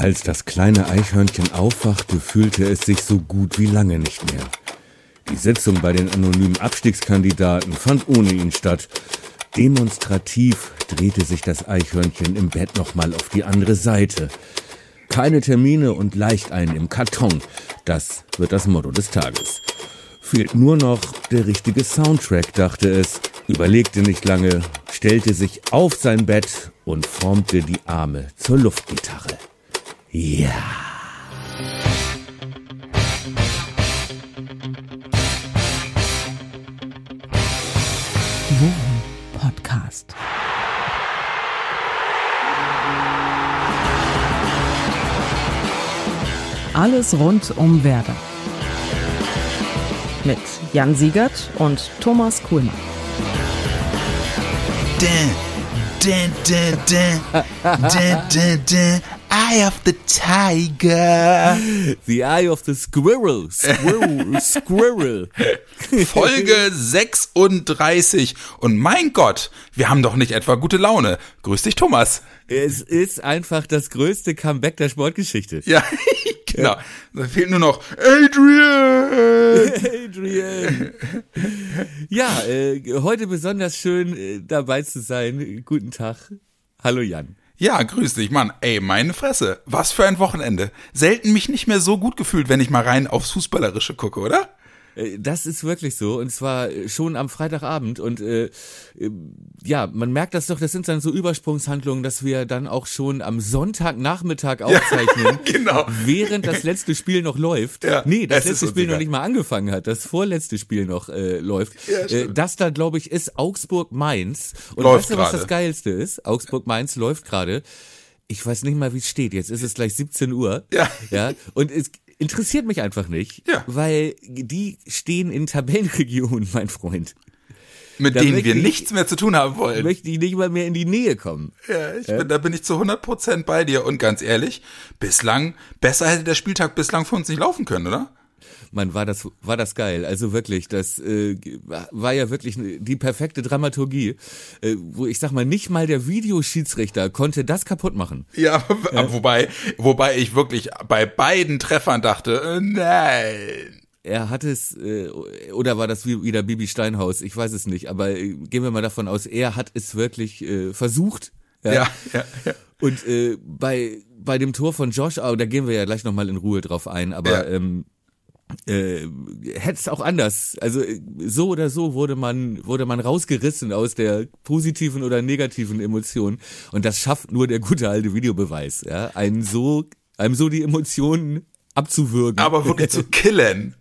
Als das kleine Eichhörnchen aufwachte, fühlte es sich so gut wie lange nicht mehr. Die Sitzung bei den anonymen Abstiegskandidaten fand ohne ihn statt. Demonstrativ drehte sich das Eichhörnchen im Bett nochmal auf die andere Seite. Keine Termine und leicht einen im Karton. Das wird das Motto des Tages. Fehlt nur noch der richtige Soundtrack, dachte es, überlegte nicht lange, stellte sich auf sein Bett und formte die Arme zur Luftgitarre. Ja! Podcast. Alles rund um Werder. Mit Jan Siegert und Thomas Kuhlmann. Eye of the Tiger. The Eye of the Squirrel. Squirrel, Squirrel. Folge 36. Und mein Gott, wir haben doch nicht etwa gute Laune. Grüß dich, Thomas. Es ist einfach das größte Comeback der Sportgeschichte. Ja, genau. Da fehlt nur noch Adrian. Ja, heute besonders schön dabei zu sein. Guten Tag. Hallo, Jan. Ja, grüß dich, Mann. Ey, meine Fresse. Was für ein Wochenende. Selten mich nicht mehr so gut gefühlt, wenn ich mal rein aufs Fußballerische gucke, oder? Das ist wirklich so. Und zwar schon am Freitagabend. Und ja, man merkt das doch, das sind dann so Übersprungshandlungen, dass wir dann auch schon am Sonntagnachmittag aufzeichnen, ja, genau, während das letzte Spiel noch läuft. Ja, nee, das letzte Spiel noch nicht mal angefangen hat, das vorletzte Spiel noch läuft. Ja, das da, glaube ich, ist Augsburg-Mainz. Und läuft, weißt du, was das Geilste ist? Augsburg-Mainz läuft gerade. Ich weiß nicht mal, wie es steht. Jetzt ist es gleich 17 Uhr. Ja. Ja. Und es interessiert mich einfach nicht, ja, weil die stehen in Tabellenregionen, mein Freund. Mit da denen wir nichts mehr zu tun haben wollen. Möchte ich nicht mal mehr in die Nähe kommen. Ja, da bin ich zu 100% bei dir. Und ganz ehrlich, bislang, besser hätte der Spieltag bislang für uns nicht laufen können, oder? Mann, war das geil. Also wirklich, das war ja wirklich die perfekte Dramaturgie, wo ich sag mal, nicht mal der Videoschiedsrichter konnte das kaputt machen. Ja, wobei ich wirklich bei beiden Treffern dachte, nein. Er hat es, oder war das wieder Bibi Steinhaus? Ich weiß es nicht, aber gehen wir mal davon aus, er hat es wirklich versucht. Ja. Und bei dem Tor von Josh, da gehen wir ja gleich nochmal in Ruhe drauf ein, aber ja. Hätte es auch anders, also so oder so wurde man rausgerissen aus der positiven oder negativen Emotion, und das schafft nur der gute alte Videobeweis, ja, einem so die Emotionen abzuwürgen. Aber wirklich zu killen.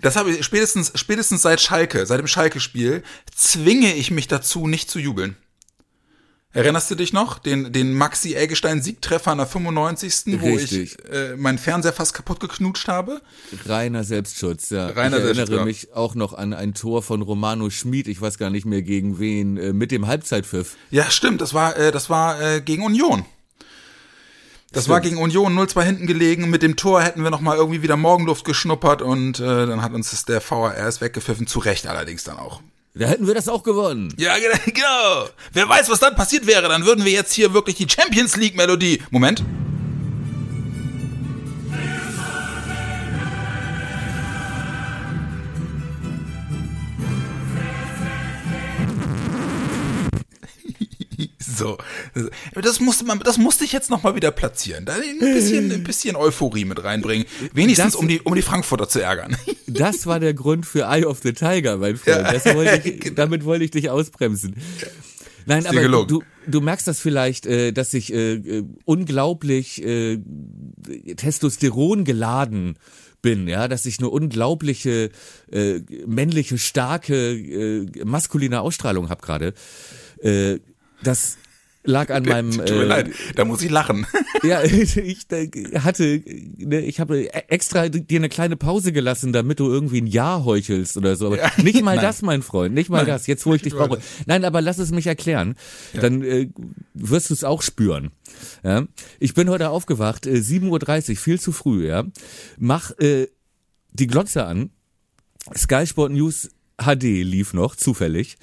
Das habe ich spätestens seit dem Schalke-Spiel zwinge ich mich dazu, nicht zu jubeln. Erinnerst du dich noch? Den Maxi-Eggestein-Siegtreffer in der 95. Richtig. Wo ich meinen Fernseher fast kaputt geknutscht habe? Reiner Selbstschutz, ja. Ich erinnere mich auch noch an ein Tor von Romano Schmid, ich weiß gar nicht mehr gegen wen, mit dem Halbzeitpfiff. Ja, stimmt, das war gegen Union. Das war gegen Union, 0-2 hinten gelegen. Mit dem Tor hätten wir nochmal irgendwie wieder Morgenluft geschnuppert, und dann hat uns der VAR weggepfiffen, zu Recht allerdings dann auch. Da hätten wir das auch gewonnen. Ja, genau. Wer weiß, was dann passiert wäre. Dann würden wir jetzt hier wirklich die Champions League Melodie. Moment. So. Das musste ich jetzt nochmal wieder platzieren. Da ein bisschen Euphorie mit reinbringen. Wenigstens, um die Frankfurter zu ärgern. Das war der Grund für Eye of the Tiger, mein Freund. Ja. Damit wollte ich dich ausbremsen. Nein, ist aber du merkst das vielleicht, dass ich unglaublich Testosteron geladen bin, ja, dass ich eine unglaubliche männliche, starke, maskuline Ausstrahlung habe gerade. Das lag an meinem... Tut mir leid, da muss ich lachen. Ja, ich habe extra dir eine kleine Pause gelassen, damit du irgendwie ein Ja heuchelst oder so. Aber ja, nicht mal das, mein Freund, nicht mal das. Jetzt hole ich dich raus. Nein, aber lass es mich erklären. Ja. Dann wirst du es auch spüren. Ja? Ich bin heute aufgewacht, 7.30 Uhr, viel zu früh. Ja? Mach die Glotze an. Sky Sport News HD lief noch, zufällig.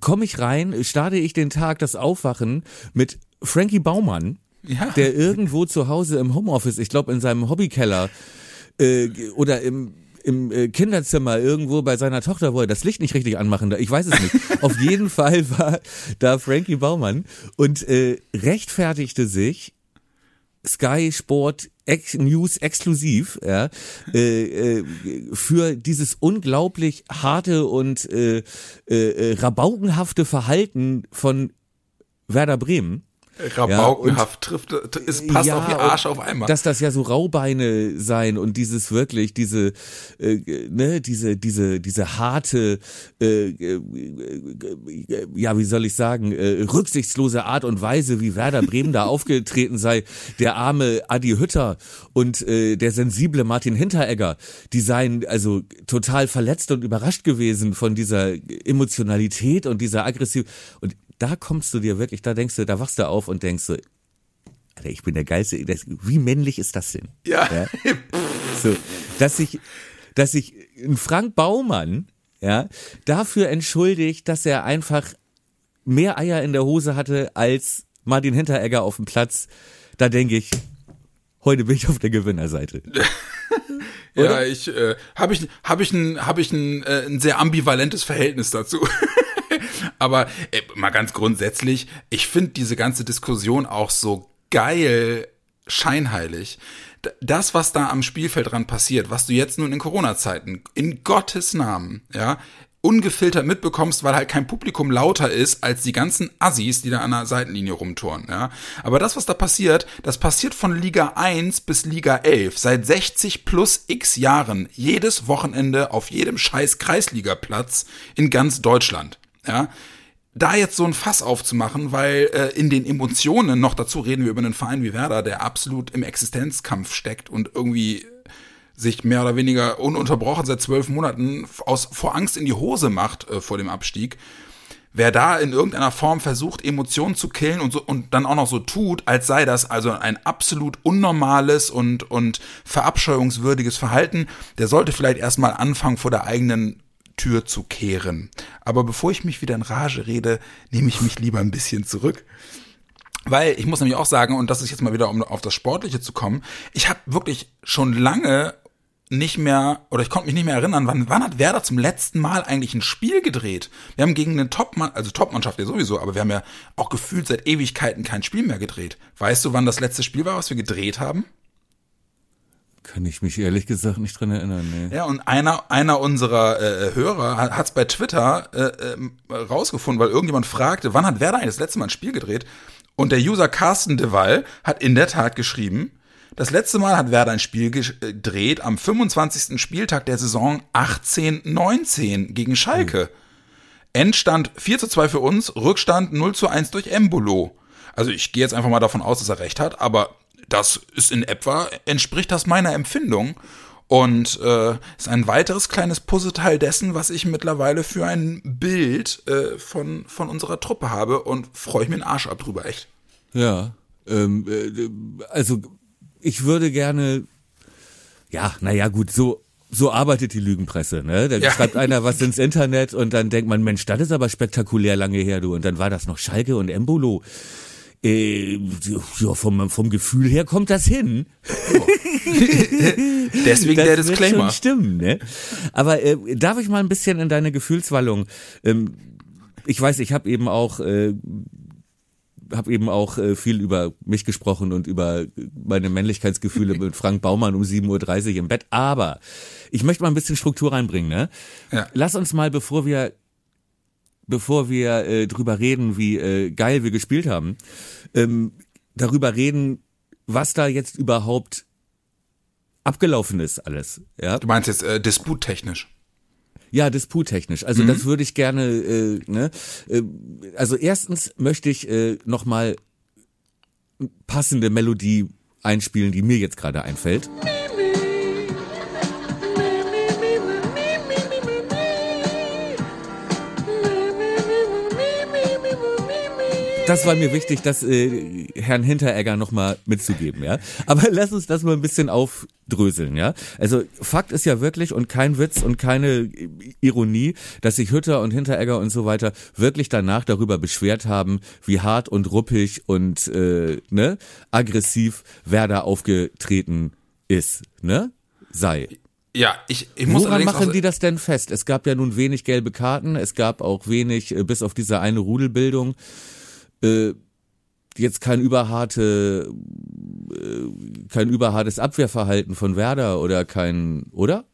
Komme ich rein, starte ich den Tag, das Aufwachen mit Frankie Baumann, ja, der irgendwo zu Hause im Homeoffice, ich glaube in seinem Hobbykeller oder im Kinderzimmer irgendwo bei seiner Tochter, wo er das Licht nicht richtig anmachen darf. Ich weiß es nicht. Auf jeden Fall war da Frankie Baumann und rechtfertigte sich Sky Sport News exklusiv für dieses unglaublich harte und rabaukenhafte Verhalten von Werder Bremen. Rabaukenhaft trifft, es passt ja, auf die Arsch auf einmal. Dass das ja so Raubeine sein und dieses wirklich, diese harte, ja, wie soll ich sagen, rücksichtslose Art und Weise, wie Werder Bremen da aufgetreten sei, der arme Adi Hütter und der sensible Martin Hinteregger, die seien also total verletzt und überrascht gewesen von dieser Emotionalität und dieser Aggressivität. Und da kommst du dir wirklich, da denkst du, da wachst du auf und denkst du, Alter, ich bin der Geilste, wie männlich ist das denn? Ja. Ja? So, dass sich Frank Baumann, ja, dafür entschuldigt, dass er einfach mehr Eier in der Hose hatte als Martin Hinteregger auf dem Platz, da denke ich, heute bin ich auf der Gewinnerseite. Ja, ich habe ein sehr ambivalentes Verhältnis dazu. Aber mal ganz grundsätzlich, ich finde diese ganze Diskussion auch so geil scheinheilig. Das, was da am Spielfeld dran passiert, was du jetzt nun in Corona-Zeiten, in Gottes Namen, ja, ungefiltert mitbekommst, weil halt kein Publikum lauter ist als die ganzen Assis, die da an der Seitenlinie rumtouren, ja. Aber das, was da passiert, das passiert von Liga 1 bis Liga 11, seit 60 plus x Jahren, jedes Wochenende auf jedem scheiß Kreisligaplatz in ganz Deutschland. Ja, da jetzt so ein Fass aufzumachen, weil in den Emotionen, noch dazu reden wir über einen Verein wie Werder, der absolut im Existenzkampf steckt und irgendwie sich mehr oder weniger ununterbrochen seit 12 Monaten vor Angst in die Hose macht vor dem Abstieg. Wer da in irgendeiner Form versucht, Emotionen zu killen und so und dann auch noch so tut, als sei das also ein absolut unnormales und verabscheuungswürdiges Verhalten, der sollte vielleicht erstmal anfangen, vor der eigenen Tür zu kehren. Aber bevor ich mich wieder in Rage rede, nehme ich mich lieber ein bisschen zurück. Weil ich muss nämlich auch sagen, und das ist jetzt mal wieder, um auf das Sportliche zu kommen, ich habe wirklich schon lange nicht mehr, oder ich konnte mich nicht mehr erinnern, wann hat Werder zum letzten Mal eigentlich ein Spiel gedreht? Wir haben gegen eine Top-Mannschaft ja sowieso, aber wir haben ja auch gefühlt seit Ewigkeiten kein Spiel mehr gedreht. Weißt du, wann das letzte Spiel war, was wir gedreht haben? Kann ich mich ehrlich gesagt nicht dran erinnern, nee. Ja, und einer unserer Hörer hat es bei Twitter rausgefunden, weil irgendjemand fragte, wann hat Werder eigentlich das letzte Mal ein Spiel gedreht? Und der User Carsten de Wall hat in der Tat geschrieben, das letzte Mal hat Werder ein Spiel gedreht am 25. Spieltag der Saison 18/19 gegen Schalke. Endstand 4:2 für uns, Rückstand 0:1 durch Embolo. Also ich gehe jetzt einfach mal davon aus, dass er recht hat, aber das ist in etwa, entspricht das meiner Empfindung und ist ein weiteres kleines Puzzleteil dessen, was ich mittlerweile für ein Bild von unserer Truppe habe und freue ich mir den Arsch ab drüber, echt. Ja, also ich würde gerne, ja, naja gut, so arbeitet die Lügenpresse, ne? Dann schreibt einer was ins Internet und dann denkt man, Mensch, das ist aber spektakulär lange her, du, und dann war das noch Schalke und Embolo. Ja, vom Gefühl her kommt das hin. Oh. Deswegen das der Disclaimer. Das wird schon stimmen, ne? Aber darf ich mal ein bisschen in deine Gefühlswallung? Ich weiß, ich habe eben auch viel über mich gesprochen und über meine Männlichkeitsgefühle mit Frank Baumann um 7:30 Uhr im Bett. Aber ich möchte mal ein bisschen Struktur reinbringen, ne? Ja. Lass uns mal, bevor wir drüber reden, wie geil wir gespielt haben, darüber reden, was da jetzt überhaupt abgelaufen ist alles. Ja? Du meinst jetzt disputtechnisch? Ja, disputtechnisch. Also das würde ich gerne, also erstens möchte ich nochmal passende Melodie einspielen, die mir jetzt gerade einfällt. das war mir wichtig, das Herrn Hinteregger nochmal mitzugeben, ja. Aber lass uns das mal ein bisschen aufdröseln, ja. Also Fakt ist ja wirklich und kein Witz und keine Ironie, dass sich Hütter und Hinteregger und so weiter wirklich danach darüber beschwert haben, wie hart und ruppig und aggressiv Werder aufgetreten ist, ne? Sei. Ja, ich muss allerdings woran machen die das denn fest? Es gab ja nun wenig gelbe Karten, es gab auch wenig, bis auf diese eine Rudelbildung, jetzt kein überhartes Abwehrverhalten von Werder oder oder?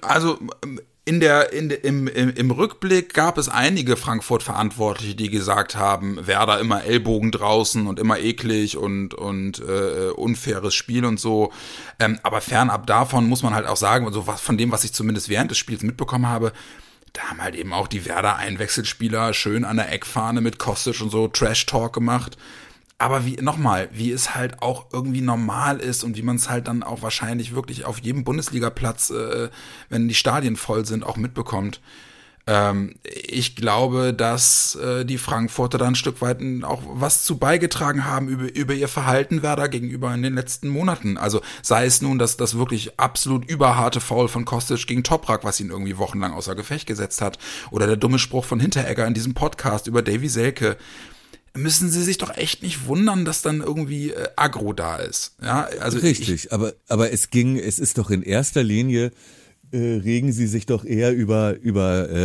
Also im Rückblick gab es einige Frankfurt-Verantwortliche, die gesagt haben, Werder immer Ellbogen draußen und immer eklig und unfaires Spiel und so. Aber fernab davon muss man halt auch sagen, also von dem, was ich zumindest während des Spiels mitbekommen habe, da haben halt eben auch die Werder-Einwechselspieler schön an der Eckfahne mit Kostic und so Trash-Talk gemacht. Aber wie es halt auch irgendwie normal ist und wie man es halt dann auch wahrscheinlich wirklich auf jedem Bundesligaplatz, wenn die Stadien voll sind, auch mitbekommt. Ich glaube, dass die Frankfurter da ein Stück weit auch was zu beigetragen haben über ihr Verhalten Werder gegenüber in den letzten Monaten. Also sei es nun, dass das wirklich absolut überharte Foul von Kostic gegen Toprak, was ihn irgendwie wochenlang außer Gefecht gesetzt hat, oder der dumme Spruch von Hinteregger in diesem Podcast über Davy Selke. Müssen sie sich doch echt nicht wundern, dass dann irgendwie Aggro da ist. Ja, also richtig, aber es ist doch in erster Linie, regen sie sich doch eher über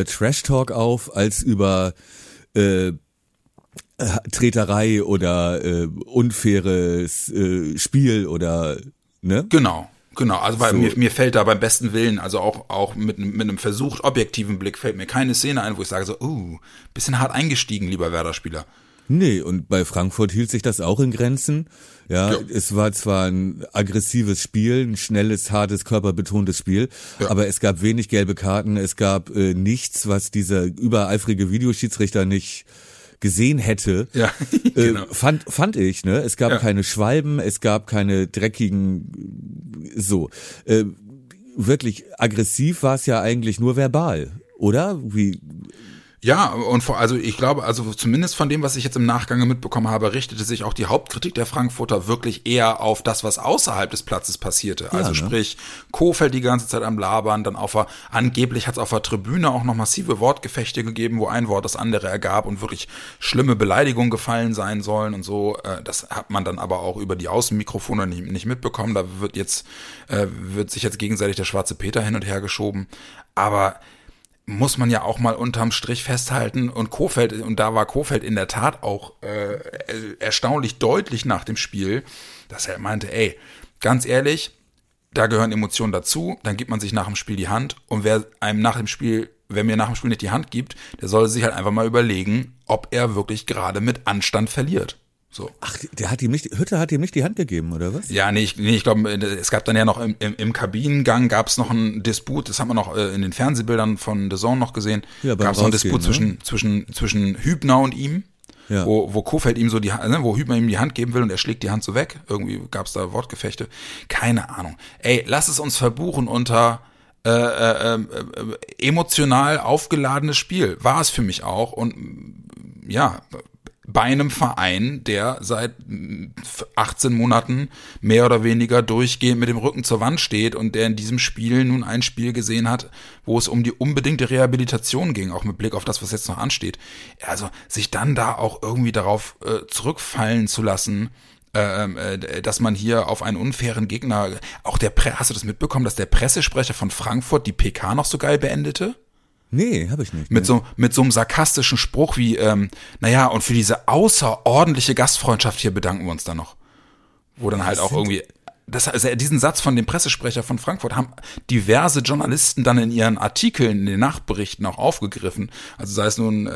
Trash-Talk auf, als über Treterei oder unfaires Spiel oder, ne? Genau, also bei so. Mir fällt da beim besten Willen, also auch mit einem versucht objektiven Blick fällt mir keine Szene ein, wo ich sage so, bisschen hart eingestiegen, lieber Werder-Spieler. Nee, und bei Frankfurt hielt sich das auch in Grenzen. Ja. Es war zwar ein aggressives Spiel, ein schnelles, hartes, körperbetontes Spiel, aber es gab wenig gelbe Karten, es gab nichts, was dieser übereifrige Videoschiedsrichter nicht gesehen hätte, genau. fand ich, ne? Es gab keine Schwalben, es gab keine dreckigen, wirklich aggressiv war es ja eigentlich nur verbal, oder? Ja, also ich glaube, zumindest von dem, was ich jetzt im Nachgang mitbekommen habe, richtete sich auch die Hauptkritik der Frankfurter wirklich eher auf das, was außerhalb des Platzes passierte. Also sprich, Kohfeldt die ganze Zeit am Labern, dann angeblich hat es auf der Tribüne auch noch massive Wortgefechte gegeben, wo ein Wort das andere ergab und wirklich schlimme Beleidigungen gefallen sein sollen und so. Das hat man dann aber auch über die Außenmikrofone nicht mitbekommen. Da wird sich jetzt gegenseitig der schwarze Peter hin und her geschoben. Aber muss man ja auch mal unterm Strich festhalten. Und da war Kohfeldt in der Tat auch erstaunlich deutlich nach dem Spiel, dass er meinte, ey, ganz ehrlich, da gehören Emotionen dazu, dann gibt man sich nach dem Spiel die Hand. Und wer mir nach dem Spiel nicht die Hand gibt, der soll sich halt einfach mal überlegen, ob er wirklich gerade mit Anstand verliert. So. Ach, Hütter hat ihm nicht die Hand gegeben, oder was? Ja, ich glaube, es gab dann ja noch im Kabinengang gab es noch einen Disput, das hat man noch in den Fernsehbildern von The Zone noch gesehen, gab es noch einen Disput zwischen Hübner und ihm, wo Kohfeldt ihm wo Hübner ihm die Hand geben will und er schlägt die Hand so weg, irgendwie gab es da Wortgefechte, keine Ahnung. Ey, lass es uns verbuchen unter emotional aufgeladenes Spiel, war es für mich auch und ja, bei einem Verein, der seit 18 Monaten mehr oder weniger durchgehend mit dem Rücken zur Wand steht und der in diesem Spiel nun ein Spiel gesehen hat, wo es um die unbedingte Rehabilitation ging, auch mit Blick auf das, was jetzt noch ansteht. Also sich dann da auch irgendwie darauf zurückfallen zu lassen, dass man hier auf einen unfairen Gegner, auch hast du das mitbekommen, dass der Pressesprecher von Frankfurt die PK noch so geil beendete? Nee, habe ich nicht. Mit so einem sarkastischen Spruch wie, und für diese außerordentliche Gastfreundschaft hier bedanken wir uns dann noch. Wo dann halt auch irgendwie, diesen Satz von dem Pressesprecher von Frankfurt haben diverse Journalisten dann in ihren Artikeln, in den Nachberichten auch aufgegriffen. Also sei es nun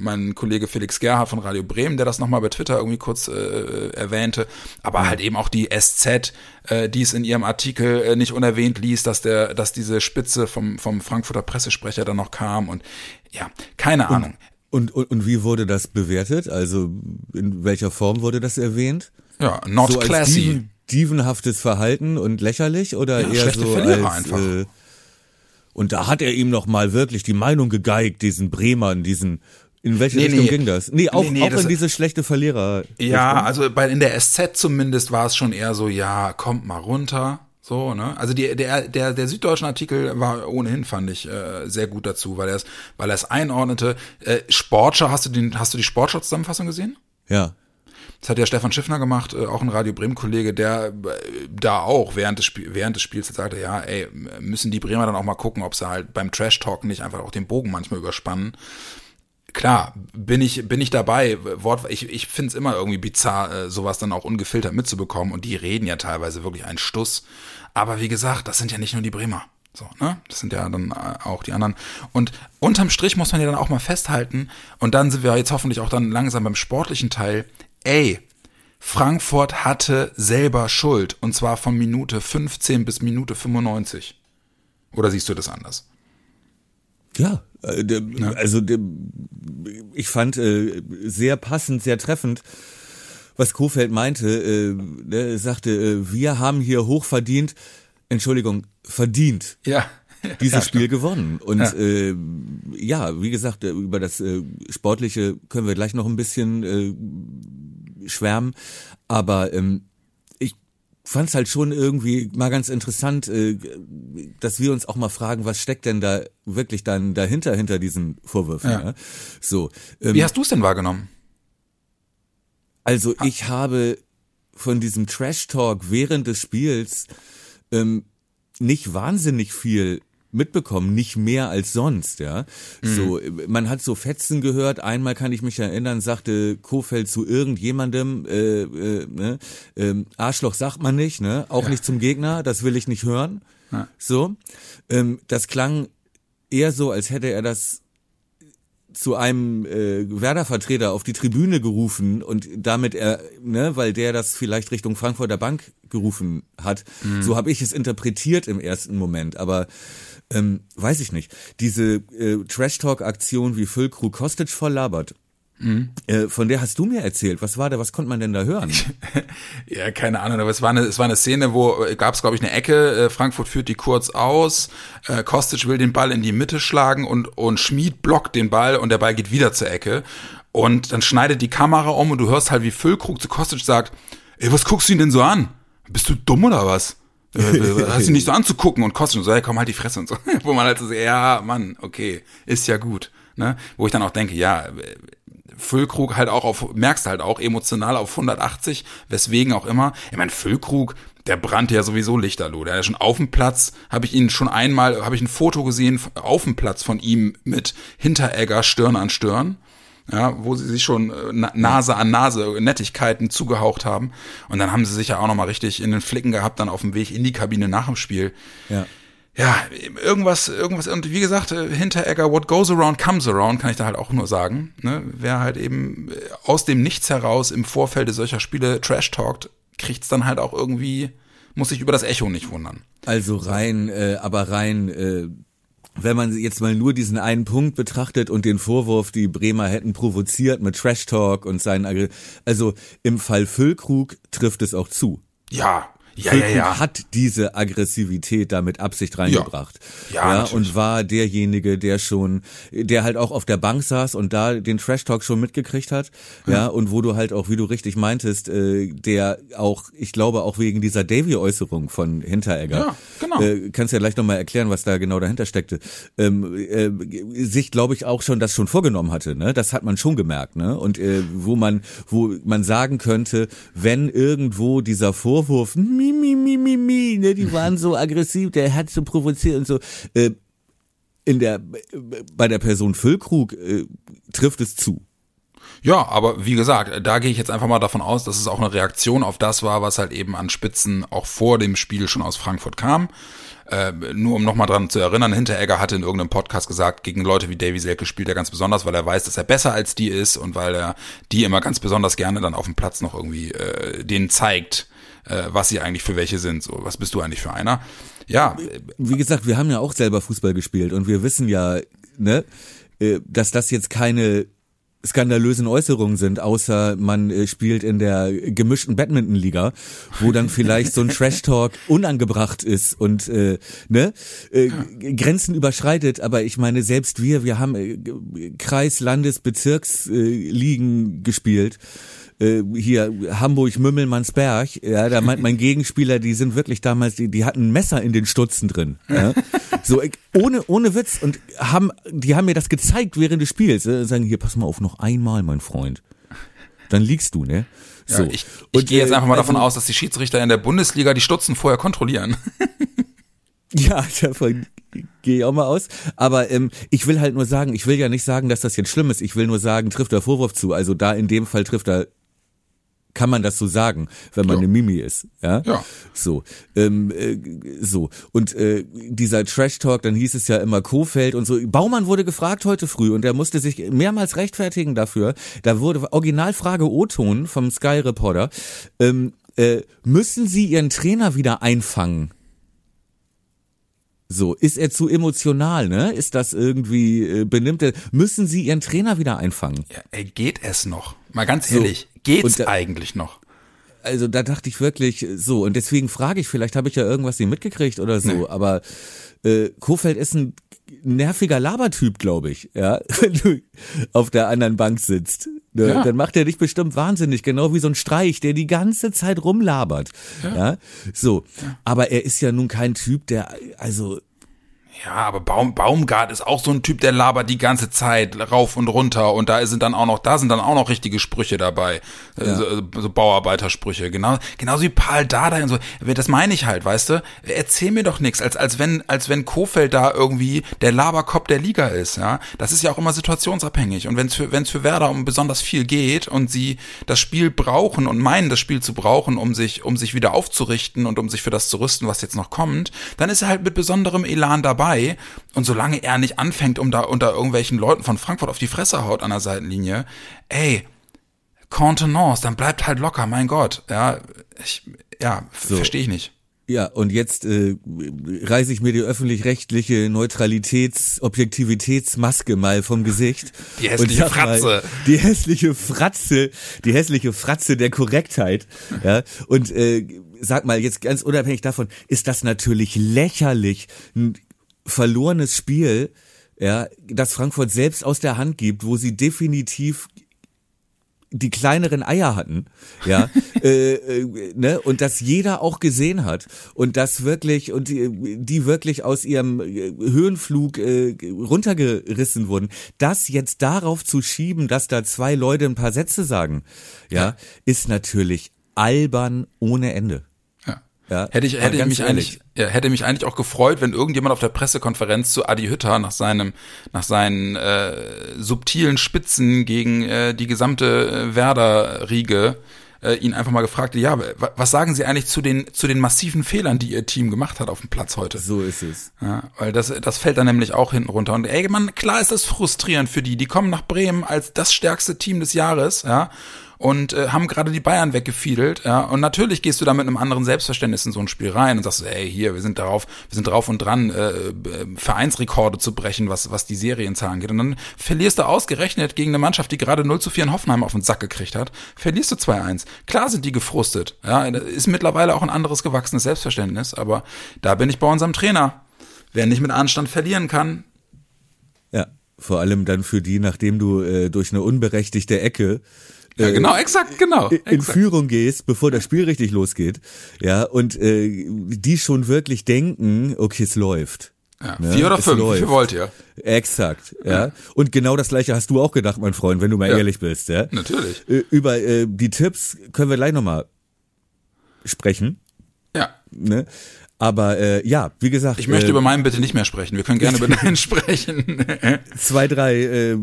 mein Kollege Felix Gerhardt von Radio Bremen, der das nochmal bei Twitter irgendwie kurz erwähnte, aber halt eben auch die SZ, die es in ihrem Artikel nicht unerwähnt ließ, dass diese Spitze vom Frankfurter Pressesprecher dann noch kam und ja, keine Ahnung. Und wie wurde das bewertet? Also in welcher Form wurde das erwähnt? Ja, not so classy. Dievenhaftes Verhalten und lächerlich oder eher so Verlierer als und da hat er ihm noch mal wirklich die Meinung gegeigt, diesen Bremern, diesen In welche Richtung ging das? Nee, auch in diese schlechte Verlierer. Ja, also in der SZ zumindest war es schon eher so, ja, kommt mal runter. So, ne? Also der süddeutschen Artikel war ohnehin, fand ich, sehr gut dazu, weil er es einordnete. Sportschau, hast du die Sportschau-Zusammenfassung gesehen? Ja. Das hat ja Stefan Schiffner gemacht, auch ein Radio Bremen-Kollege, der da auch während des Spiels sagte, ja, ey, müssen die Bremer dann auch mal gucken, ob sie halt beim Trash-Talk nicht einfach auch den Bogen manchmal überspannen. Klar, bin ich dabei. Ich finde es immer irgendwie bizarr, sowas dann auch ungefiltert mitzubekommen. Und die reden ja teilweise wirklich einen Stuss. Aber wie gesagt, das sind ja nicht nur die Bremer. So, ne? Das sind ja dann auch die anderen. Und unterm Strich muss man ja dann auch mal festhalten. Und dann sind wir jetzt hoffentlich auch dann langsam beim sportlichen Teil. Ey, Frankfurt hatte selber Schuld. Und zwar von Minute 15 bis Minute 95. Oder siehst du das anders? Ja. Also ich fand sehr passend, sehr treffend, was Kohfeldt meinte. Er sagte, wir haben hier hoch verdient, verdient, ja, dieses Spiel gewonnen. Und ja, wie gesagt, über das Sportliche können wir gleich noch ein bisschen schwärmen, aber fand es halt schon irgendwie mal ganz interessant, dass wir uns auch mal fragen, was steckt denn da wirklich dann dahinter, hinter diesen Vorwürfen. Ja. Ja? So, wie hast du es denn wahrgenommen? Also ich habe von diesem Trash-Talk während des Spiels nicht wahnsinnig viel mitbekommen, nicht mehr als sonst, ja. Mhm. So, man hat so Fetzen gehört. Einmal kann ich mich erinnern, sagte Kohfeldt zu irgendjemandem, Arschloch sagt man nicht, ne? Auch nicht zum Gegner, das will ich nicht hören. Ja. So. Das klang eher so, als hätte er das zu einem Werder-Vertreter auf die Tribüne gerufen und damit weil der das vielleicht Richtung Frankfurter Bank gerufen hat. Mhm. So habe ich es interpretiert im ersten Moment, aber weiß ich nicht. Diese Trash-Talk-Aktion, wie Füllkrug Kostic voll labert, von der hast du mir erzählt. Was war da, was konnte man denn da hören? Ja, keine Ahnung, aber es war eine Szene, wo gab es, glaube ich, eine Ecke, Frankfurt führt die kurz aus, Kostic will den Ball in die Mitte schlagen und Schmied blockt den Ball und der Ball geht wieder zur Ecke und dann schneidet die Kamera um und du hörst halt, wie Füllkrug zu Kostic sagt, ey, was guckst du ihn denn so an? Bist du dumm oder was? Hast du nicht so anzugucken und Kostic und so, hey, komm, halt die Fresse und so. Wo man halt so, ja, Mann, okay, ist ja gut. Ne? Wo ich dann auch denke, ja, Füllkrug halt auch merkst halt auch emotional auf 180, weswegen auch immer. Ich meine, Füllkrug, der brannte ja sowieso lichterloh. Der hat ja schon auf dem Platz, habe ich ein Foto gesehen auf dem Platz von ihm mit Hinteregger Stirn an Stirn, ja, wo sie sich schon Nase an Nase Nettigkeiten zugehaucht haben. Und dann haben sie sich ja auch nochmal richtig in den Flicken gehabt, dann auf dem Weg in die Kabine nach dem Spiel. Ja. Ja, irgendwas, und wie gesagt, Hinteregger, what goes around comes around, kann ich da halt auch nur sagen, ne? Wer halt eben aus dem Nichts heraus im Vorfeld solcher Spiele trash-talkt, kriegt's dann halt auch irgendwie, muss sich über das Echo nicht wundern. Also wenn man jetzt mal nur diesen einen Punkt betrachtet und den Vorwurf, die Bremer hätten provoziert mit Trash-Talk und also im Fall Füllkrug trifft es auch zu. Ja. Ja. Hat diese Aggressivität da mit Absicht reingebracht. Ja, und war derjenige, der halt auch auf der Bank saß und da den Trash-Talk schon mitgekriegt hat. Ja, ja, und wo du halt auch, wie du richtig meintest, der auch, ich glaube auch wegen dieser Davy-Äußerung von Hinteregger. Ja, genau. Kannst ja gleich nochmal erklären, was da genau dahinter steckte. Sich, glaube ich, auch schon das schon vorgenommen hatte, ne? Das hat man schon gemerkt, ne? Und wo man sagen könnte, wenn irgendwo dieser Vorwurf, ne, die waren so aggressiv, der hat so provoziert und so. Bei der Person Füllkrug trifft es zu. Ja, aber wie gesagt, da gehe ich jetzt einfach mal davon aus, dass es auch eine Reaktion auf das war, was halt eben an Spitzen auch vor dem Spiel schon aus Frankfurt kam. Nur um nochmal dran zu erinnern, Hinteregger hatte in irgendeinem Podcast gesagt, gegen Leute wie Davy Selke spielt er ganz besonders, weil er weiß, dass er besser als die ist und weil er die immer ganz besonders gerne dann auf dem Platz noch irgendwie denen zeigt, was sie eigentlich für welche sind. So, was bist du eigentlich für einer? Ja. Wie gesagt, wir haben ja auch selber Fußball gespielt und wir wissen ja, ne, dass das jetzt keine skandalösen Äußerungen sind, außer man spielt in der gemischten Badmintonliga, wo dann vielleicht so ein Trash-Talk unangebracht ist und Grenzen überschreitet. Aber ich meine, selbst wir haben Kreis-, Landes-, Bezirksligen gespielt. Hier Hamburg, Mümmelmannsberg, ja, da meint mein Gegenspieler, die sind wirklich damals, die hatten ein Messer in den Stutzen drin, ja. So ohne Witz, und die haben mir das gezeigt während des Spiels, sagen, hier, pass mal auf, noch einmal, mein Freund, dann liegst du, ne? So. Ja, ich gehe jetzt einfach mal davon aus, dass die Schiedsrichter in der Bundesliga die Stutzen vorher kontrollieren. Ja, davon gehe ich auch mal aus. Aber ich will halt nur sagen, ich will ja nicht sagen, dass das jetzt schlimm ist, ich will nur sagen, trifft der Vorwurf zu, also da in dem Fall trifft er. Kann man das so sagen, wenn man eine Mimi ist, ja? Ja. So, dieser Trash-Talk, dann hieß es ja immer Kohfeldt und so. Baumann wurde gefragt heute früh und er musste sich mehrmals rechtfertigen dafür. Da wurde Originalfrage O-Ton vom Sky-Reporter, müssen Sie Ihren Trainer wieder einfangen? So, ist er zu emotional, ne? Ist das irgendwie benimmt er? Müssen Sie Ihren Trainer wieder einfangen? Ja, ey, geht es noch? Mal ganz ehrlich, geht's eigentlich noch? Also da dachte ich wirklich so, und deswegen frage ich, vielleicht habe ich ja irgendwas nicht mitgekriegt oder so, nee. Aber Kohfeldt ist ein nerviger Labertyp, glaube ich, ja, wenn du auf der anderen Bank sitzt. Ne? Ja. Dann macht er dich bestimmt wahnsinnig, genau wie so ein Streich, der die ganze Zeit rumlabert. Ja. Ja? So, ja. Aber er ist ja nun kein Typ, der, also... Ja, aber Baumgart ist auch so ein Typ, der labert die ganze Zeit rauf und runter, und da sind dann auch noch richtige Sprüche dabei, ja. so Bauarbeitersprüche, genauso wie Paul Dardai und so. Das meine ich halt, weißt du? Erzähl mir doch nichts, als wenn Kohfeldt da irgendwie der Laberkopf der Liga ist, ja. Das ist ja auch immer situationsabhängig, und wenn's für Werder um besonders viel geht und sie das Spiel brauchen und meinen, das Spiel zu brauchen, um sich wieder aufzurichten und um sich für das zu rüsten, was jetzt noch kommt, dann ist er halt mit besonderem Elan dabei. Und solange er nicht anfängt, um da unter irgendwelchen Leuten von Frankfurt auf die Fresse haut an der Seitenlinie, ey, Contenance, dann bleibt halt locker, mein Gott. Verstehe ich nicht. Ja, und jetzt reiße ich mir die öffentlich-rechtliche Neutralitäts-Objektivitätsmaske mal vom Gesicht. Die hässliche Fratze. Mal, die hässliche Fratze der Korrektheit. Ja, und sag mal, jetzt ganz unabhängig davon, ist das natürlich lächerlich, ein verlorenes Spiel, ja, das Frankfurt selbst aus der Hand gibt, wo sie definitiv die kleineren Eier hatten, ja, ne, und das jeder auch gesehen hat, und das wirklich, und die wirklich aus ihrem Höhenflug runtergerissen wurden, das jetzt darauf zu schieben, dass da zwei Leute ein paar Sätze sagen, ja. Ist natürlich albern ohne Ende. Ja, hätte mich eigentlich auch gefreut, wenn irgendjemand auf der Pressekonferenz zu Adi Hütter nach seinen subtilen Spitzen gegen die gesamte Werder-Riege ihn einfach mal gefragt, ja, was sagen Sie eigentlich zu den massiven Fehlern, die Ihr Team gemacht hat auf dem Platz heute? So ist es. Ja, weil das fällt dann nämlich auch hinten runter. Und ey, Mann, klar ist das frustrierend für die. Die kommen nach Bremen als das stärkste Team des Jahres, ja. Und haben gerade die Bayern weggefiedelt, ja, und natürlich gehst du da mit einem anderen Selbstverständnis in so ein Spiel rein und sagst, ey, hier, wir sind drauf und dran, Vereinsrekorde zu brechen, was die Serienzahlen geht, und dann verlierst du ausgerechnet gegen eine Mannschaft, die gerade 0-4 in Hoffenheim auf den Sack gekriegt hat, verlierst du 2-1. Klar sind die gefrustet, ja, ist mittlerweile auch ein anderes gewachsenes Selbstverständnis, aber da bin ich bei unserem Trainer. Wer nicht mit Anstand verlieren kann. Ja, vor allem dann für die, nachdem du durch eine unberechtigte Ecke ja, genau, exakt, genau. In Führung gehst, bevor das Spiel richtig losgeht. Ja, und die schon wirklich denken, okay, es läuft. Ja, ne? 4 oder 5, wie viel wollt ihr? Exakt, ja. Und genau das Gleiche hast du auch gedacht, mein Freund, wenn du mal ehrlich bist. Ja. Natürlich. Über die Tipps können wir gleich nochmal sprechen. Ja. Ne? Aber wie gesagt. Ich möchte über meinen bitte nicht mehr sprechen. Wir können gerne über deinen sprechen. 2, 3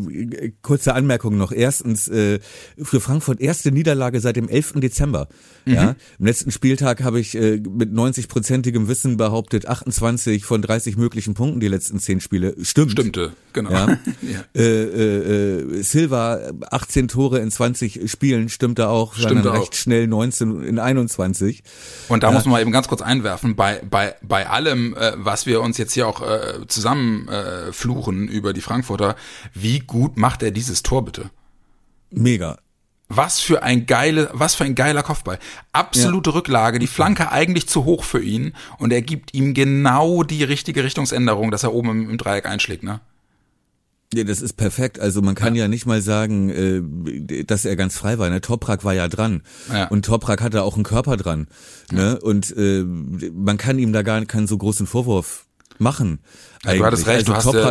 kurze Anmerkungen noch. Erstens, für Frankfurt erste Niederlage seit dem 11. Dezember. Mhm. Ja, im letzten Spieltag habe ich mit 90-prozentigem Wissen behauptet, 28 von 30 möglichen Punkten die letzten 10 Spiele. Stimmt. Stimmte, genau. Ja? Ja. Silva, 18 Tore in 20 Spielen, stimmte auch. Stimmte auch. Recht schnell 19 in 21. Und da muss man mal eben ganz kurz einwerfen, bei allem, was wir uns jetzt hier auch zusammenfluchen über die Frankfurter, wie gut macht er dieses Tor bitte? Mega. Was für ein geiler Kopfball. Absolute Rücklage, die Flanke eigentlich zu hoch für ihn und er gibt ihm genau die richtige Richtungsänderung, dass er oben im Dreieck einschlägt, ne? Ja, das ist perfekt. Also man kann ja nicht mal sagen, dass er ganz frei war. Ne? Toprak war ja dran. Ja. Und Toprak hatte auch einen Körper dran. Ne? Ja. Und man kann ihm da gar keinen so großen Vorwurf machen. Ja, du hattest recht, also du hattest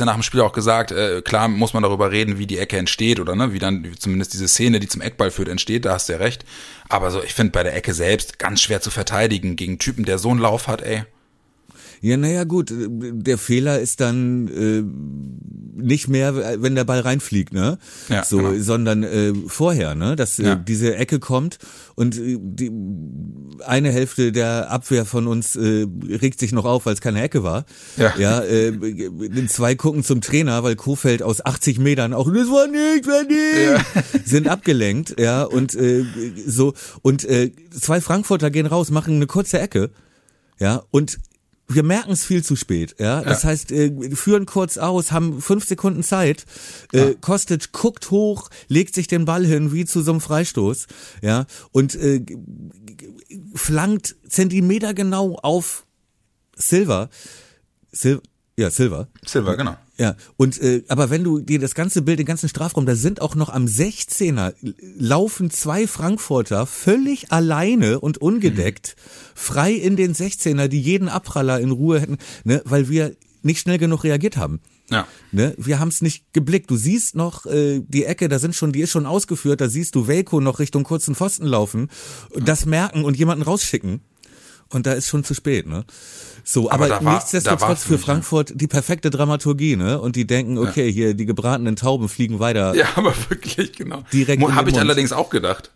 ja nach dem Spiel auch gesagt, klar muss man darüber reden, wie die Ecke entsteht oder ne, wie dann zumindest diese Szene, die zum Eckball führt, entsteht, da hast du ja recht. Aber so, ich finde bei der Ecke selbst ganz schwer zu verteidigen gegen einen Typen, der so einen Lauf hat, ey. Ja, naja, gut, der Fehler ist dann nicht mehr, wenn der Ball reinfliegt, ne? Ja, so, genau. Sondern vorher, ne? Dass diese Ecke kommt und die eine Hälfte der Abwehr von uns regt sich noch auf, weil es keine Ecke war. Zwei gucken zum Trainer, weil Kohfeldt aus 80 Metern auch, das war nicht, sind abgelenkt, ja, und so. Und zwei Frankfurter gehen raus, machen eine kurze Ecke, ja, und wir merken es viel zu spät, ja. Das heißt, führen kurz aus, haben 5 Sekunden Zeit. Kostic guckt hoch, legt sich den Ball hin wie zu so einem Freistoß, ja, und flankt zentimetergenau auf Silva. Silva, genau. Ja, und aber wenn du dir das ganze Bild, den ganzen Strafraum, da sind auch noch am 16er laufen 2 Frankfurter völlig alleine und ungedeckt frei in den 16er, die jeden Abpraller in Ruhe hätten, ne, weil wir nicht schnell genug reagiert haben. Ja. Ne, wir haben es nicht geblickt. Du siehst noch die Ecke, die ist schon ausgeführt, da siehst du Velko noch Richtung kurzen Pfosten laufen, das merken und jemanden rausschicken. Und da ist schon zu spät, ne? So, aber nichtsdestotrotz für Frankfurt die perfekte Dramaturgie, ne? Und die denken, okay, hier die gebratenen Tauben fliegen weiter. Ja, aber wirklich, genau. Direkt in den Mund. Habe ich allerdings auch gedacht.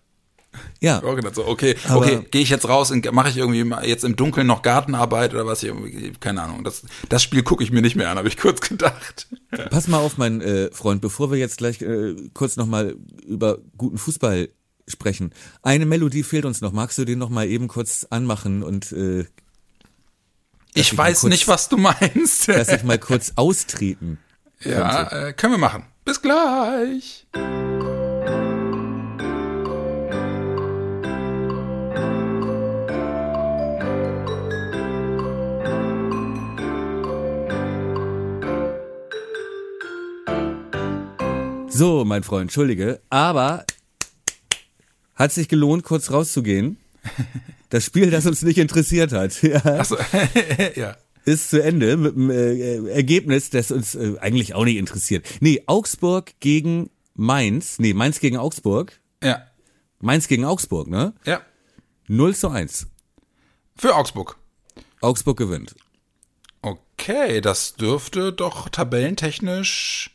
Ja. Okay, gehe ich jetzt raus und mache ich irgendwie jetzt im Dunkeln noch Gartenarbeit oder was? Keine Ahnung. Das Spiel gucke ich mir nicht mehr an, habe ich kurz gedacht. Pass mal auf, mein Freund, bevor wir jetzt gleich kurz nochmal über guten Fußball sprechen. Eine Melodie fehlt uns noch. Magst du den noch mal eben kurz anmachen und ich weiß nicht, was du meinst. Dass ich mal kurz austreten könnte. Ja, können wir machen. Bis gleich. So, mein Freund, entschuldige, aber hat sich gelohnt, kurz rauszugehen. Das Spiel, das uns nicht interessiert hat, ist zu Ende mit dem Ergebnis, das uns eigentlich auch nicht interessiert. Nee, Mainz gegen Augsburg. Ja. Mainz gegen Augsburg, ne? Ja. 0-1. Für Augsburg. Augsburg gewinnt. Okay, das dürfte doch tabellentechnisch...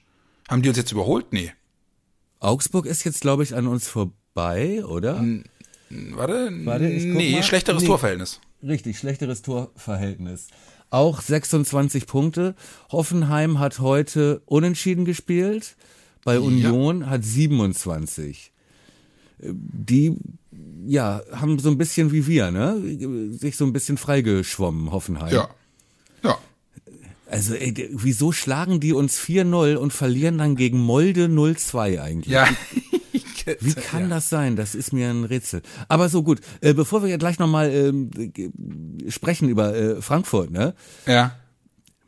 Haben die uns jetzt überholt? Nee. Augsburg ist jetzt, glaube ich, an uns vorbei. Oder? Warte, ich guck mal. Schlechteres Torverhältnis. Richtig, schlechteres Torverhältnis. Auch 26 Punkte. Hoffenheim hat heute unentschieden gespielt. Bei Union hat 27. Die, haben so ein bisschen wie wir, ne? Sich so ein bisschen freigeschwommen, Hoffenheim. Ja. Also, ey, wieso schlagen die uns 4-0 und verlieren dann gegen Molde 0-2 eigentlich? Ja. Wie kann das sein? Das ist mir ein Rätsel. Aber so gut, bevor wir ja gleich nochmal sprechen über Frankfurt, ne? Ja.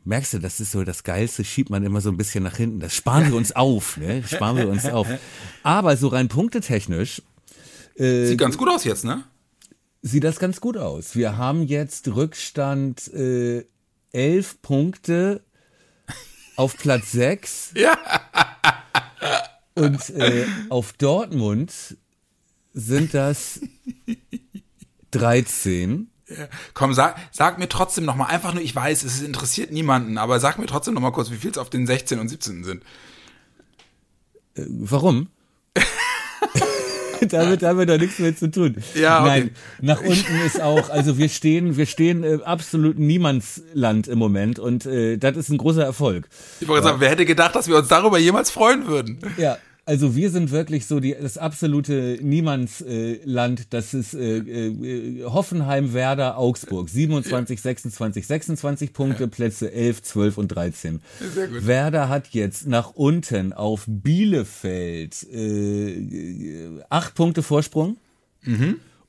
Merkst du, das ist so das Geilste, schiebt man immer so ein bisschen nach hinten. Das sparen wir uns auf, ne? Aber so rein punktetechnisch. Sieht ganz gut aus jetzt, ne? Sieht das ganz gut aus. Wir haben jetzt Rückstand 11 Punkte auf Platz 6. Ja. Und auf Dortmund sind das 13. Komm, sag mir trotzdem nochmal, einfach nur, ich weiß, es interessiert niemanden, aber sag mir trotzdem nochmal kurz, wie viel es auf den 16. und 17. sind. Warum? Damit haben wir doch nichts mehr zu tun. Ja, okay. Nein, nach unten ist auch, also wir stehen im absoluten Niemandsland im Moment und das ist ein großer Erfolg. Ich wollte sagen, wer hätte gedacht, dass wir uns darüber jemals freuen würden? Ja, Also wir sind wirklich so das absolute Niemandsland. Das ist Hoffenheim, Werder, Augsburg. 27, 26, 26 Punkte, ja. Plätze 11, 12 und 13. Sehr gut. Werder hat jetzt nach unten auf Bielefeld 8 Punkte Vorsprung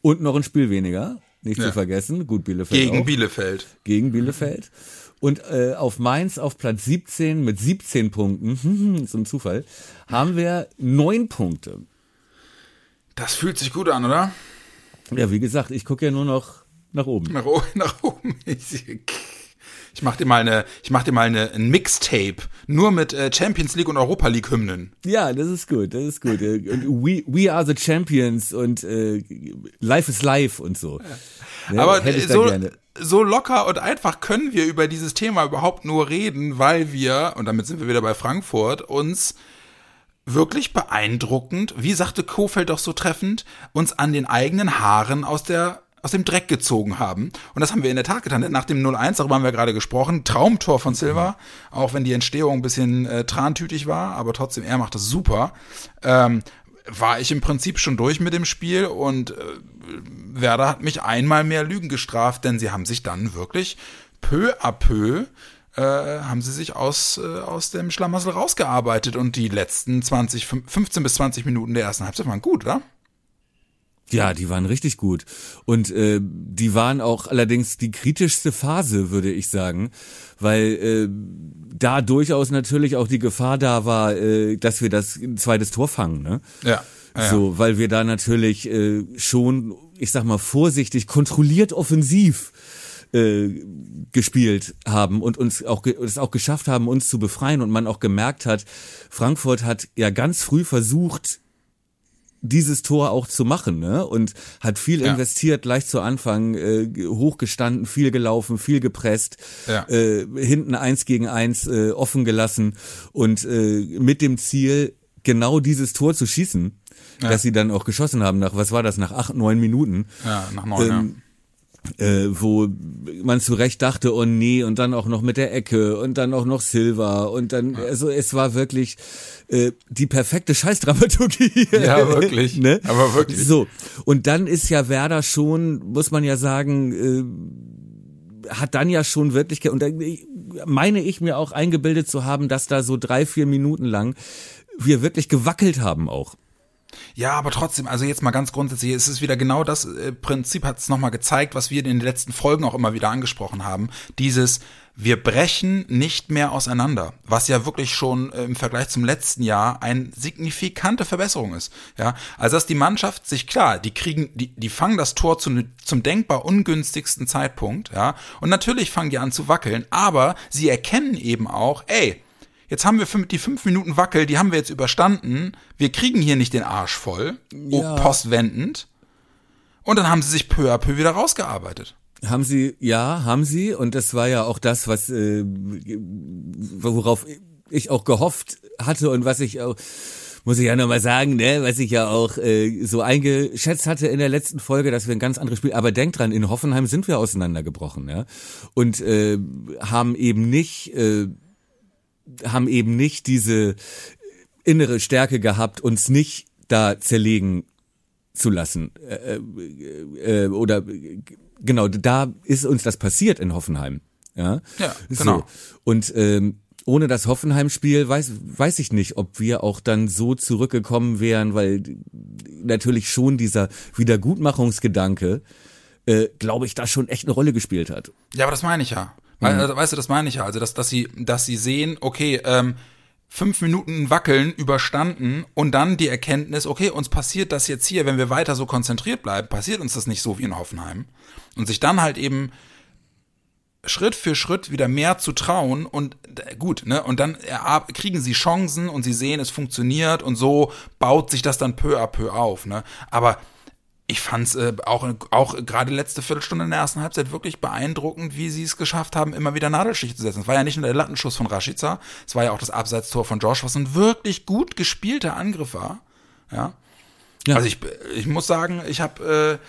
und noch ein Spiel weniger. Nicht zu vergessen. Gut, Bielefeld gegen auch. Gegen Bielefeld. Und auf Mainz auf Platz 17 mit 17 Punkten, so ein Zufall, haben wir 9 Punkte. Das fühlt sich gut an, oder? Ja, wie gesagt, ich gucke ja nur noch nach oben. Nach oben. Ich mache dir mal ein Mixtape, nur mit Champions League und Europa League Hymnen. Ja, das ist gut. Und we are the Champions und Life is Life und so. Ja, aber hätte ich so locker und einfach können wir über dieses Thema überhaupt nur reden, weil wir, und damit sind wir wieder bei Frankfurt, uns wirklich beeindruckend, wie sagte Kohfeldt doch so treffend, uns an den eigenen Haaren aus dem Dreck gezogen haben. Und das haben wir in der Tat getan. Nach dem 0-1, darüber haben wir gerade gesprochen, Traumtor von Silva, auch wenn die Entstehung ein bisschen trantütig war, aber trotzdem, er macht das super. War ich im Prinzip schon durch mit dem Spiel und Werder hat mich einmal mehr Lügen gestraft, denn sie haben sich dann wirklich peu à peu aus dem Schlamassel rausgearbeitet und die letzten 15 bis 20 Minuten der ersten Halbzeit waren gut, oder? Ja, die waren richtig gut und die waren auch allerdings die kritischste Phase, würde ich sagen, weil da durchaus natürlich auch die Gefahr da war, dass wir das zweites Tor fangen, ne? Ja. So, weil wir da natürlich schon, ich sag mal vorsichtig, kontrolliert offensiv gespielt haben und uns auch es auch geschafft haben, uns zu befreien und man auch gemerkt hat, Frankfurt hat ja ganz früh versucht, dieses Tor auch zu machen, ne? Und hat viel investiert, gleich zu Anfang, hochgestanden, viel gelaufen, viel gepresst, hinten 1 gegen 1 offen gelassen und mit dem Ziel, genau dieses Tor zu schießen, dass sie dann auch geschossen haben, nach 8, 9 Minuten. Ja, nach 9, wo man zu Recht dachte, oh nee, und dann auch noch mit der Ecke und dann auch noch Silva und dann, also es war wirklich die perfekte Scheißdramaturgie. Ja, wirklich, ne? Aber wirklich. So, und dann ist ja Werder schon, muss man ja sagen, hat dann ja schon wirklich, und dann meine ich mir auch eingebildet zu haben, dass da so 3, 4 Minuten lang wir wirklich gewackelt haben auch. Ja, aber trotzdem, also jetzt mal ganz grundsätzlich, es ist wieder genau das Prinzip, hat es nochmal gezeigt, was wir in den letzten Folgen auch immer wieder angesprochen haben, dieses, wir brechen nicht mehr auseinander, was ja wirklich schon im Vergleich zum letzten Jahr eine signifikante Verbesserung ist, ja, also dass die Mannschaft sich, klar, die fangen das Tor zum denkbar ungünstigsten Zeitpunkt, ja, und natürlich fangen die an zu wackeln, aber sie erkennen eben auch, jetzt haben wir die 5 Minuten Wackel, die haben wir jetzt überstanden. Wir kriegen hier nicht den Arsch voll, postwendend. Und dann haben sie sich peu à peu wieder rausgearbeitet. Haben sie. Und das war ja auch das, was worauf ich auch gehofft hatte und was ich auch, muss ich ja nochmal sagen, ne, was ich ja auch so eingeschätzt hatte in der letzten Folge, dass wir ein ganz anderes Spiel, aber denkt dran, in Hoffenheim sind wir auseinandergebrochen, ja. Und haben eben nicht diese innere Stärke gehabt, uns nicht da zerlegen zu lassen. Genau, da ist uns das passiert in Hoffenheim. Ja genau. So. Und ohne das Hoffenheim-Spiel weiß ich nicht, ob wir auch dann so zurückgekommen wären, weil natürlich schon dieser Wiedergutmachungsgedanke, glaube ich, da schon echt eine Rolle gespielt hat. Ja, aber das meine ich ja. Weißt du, das meine ich ja. Also, dass sie sehen, okay, 5 Minuten wackeln, überstanden und dann die Erkenntnis, okay, uns passiert das jetzt hier, wenn wir weiter so konzentriert bleiben, passiert uns das nicht so wie in Hoffenheim. Und sich dann halt eben Schritt für Schritt wieder mehr zu trauen und gut, ne, und dann kriegen sie Chancen und sie sehen, es funktioniert und so baut sich das dann peu à peu auf, ne. Aber ich fand's auch gerade letzte Viertelstunde in der ersten Halbzeit wirklich beeindruckend, wie sie es geschafft haben, immer wieder Nadelstiche zu setzen. Es war ja nicht nur der Lattenschuss von Rashica, es war ja auch das Abseitstor von Josh, was ein wirklich gut gespielter Angriff war. Ja. Ja. Also ich muss sagen, ich habe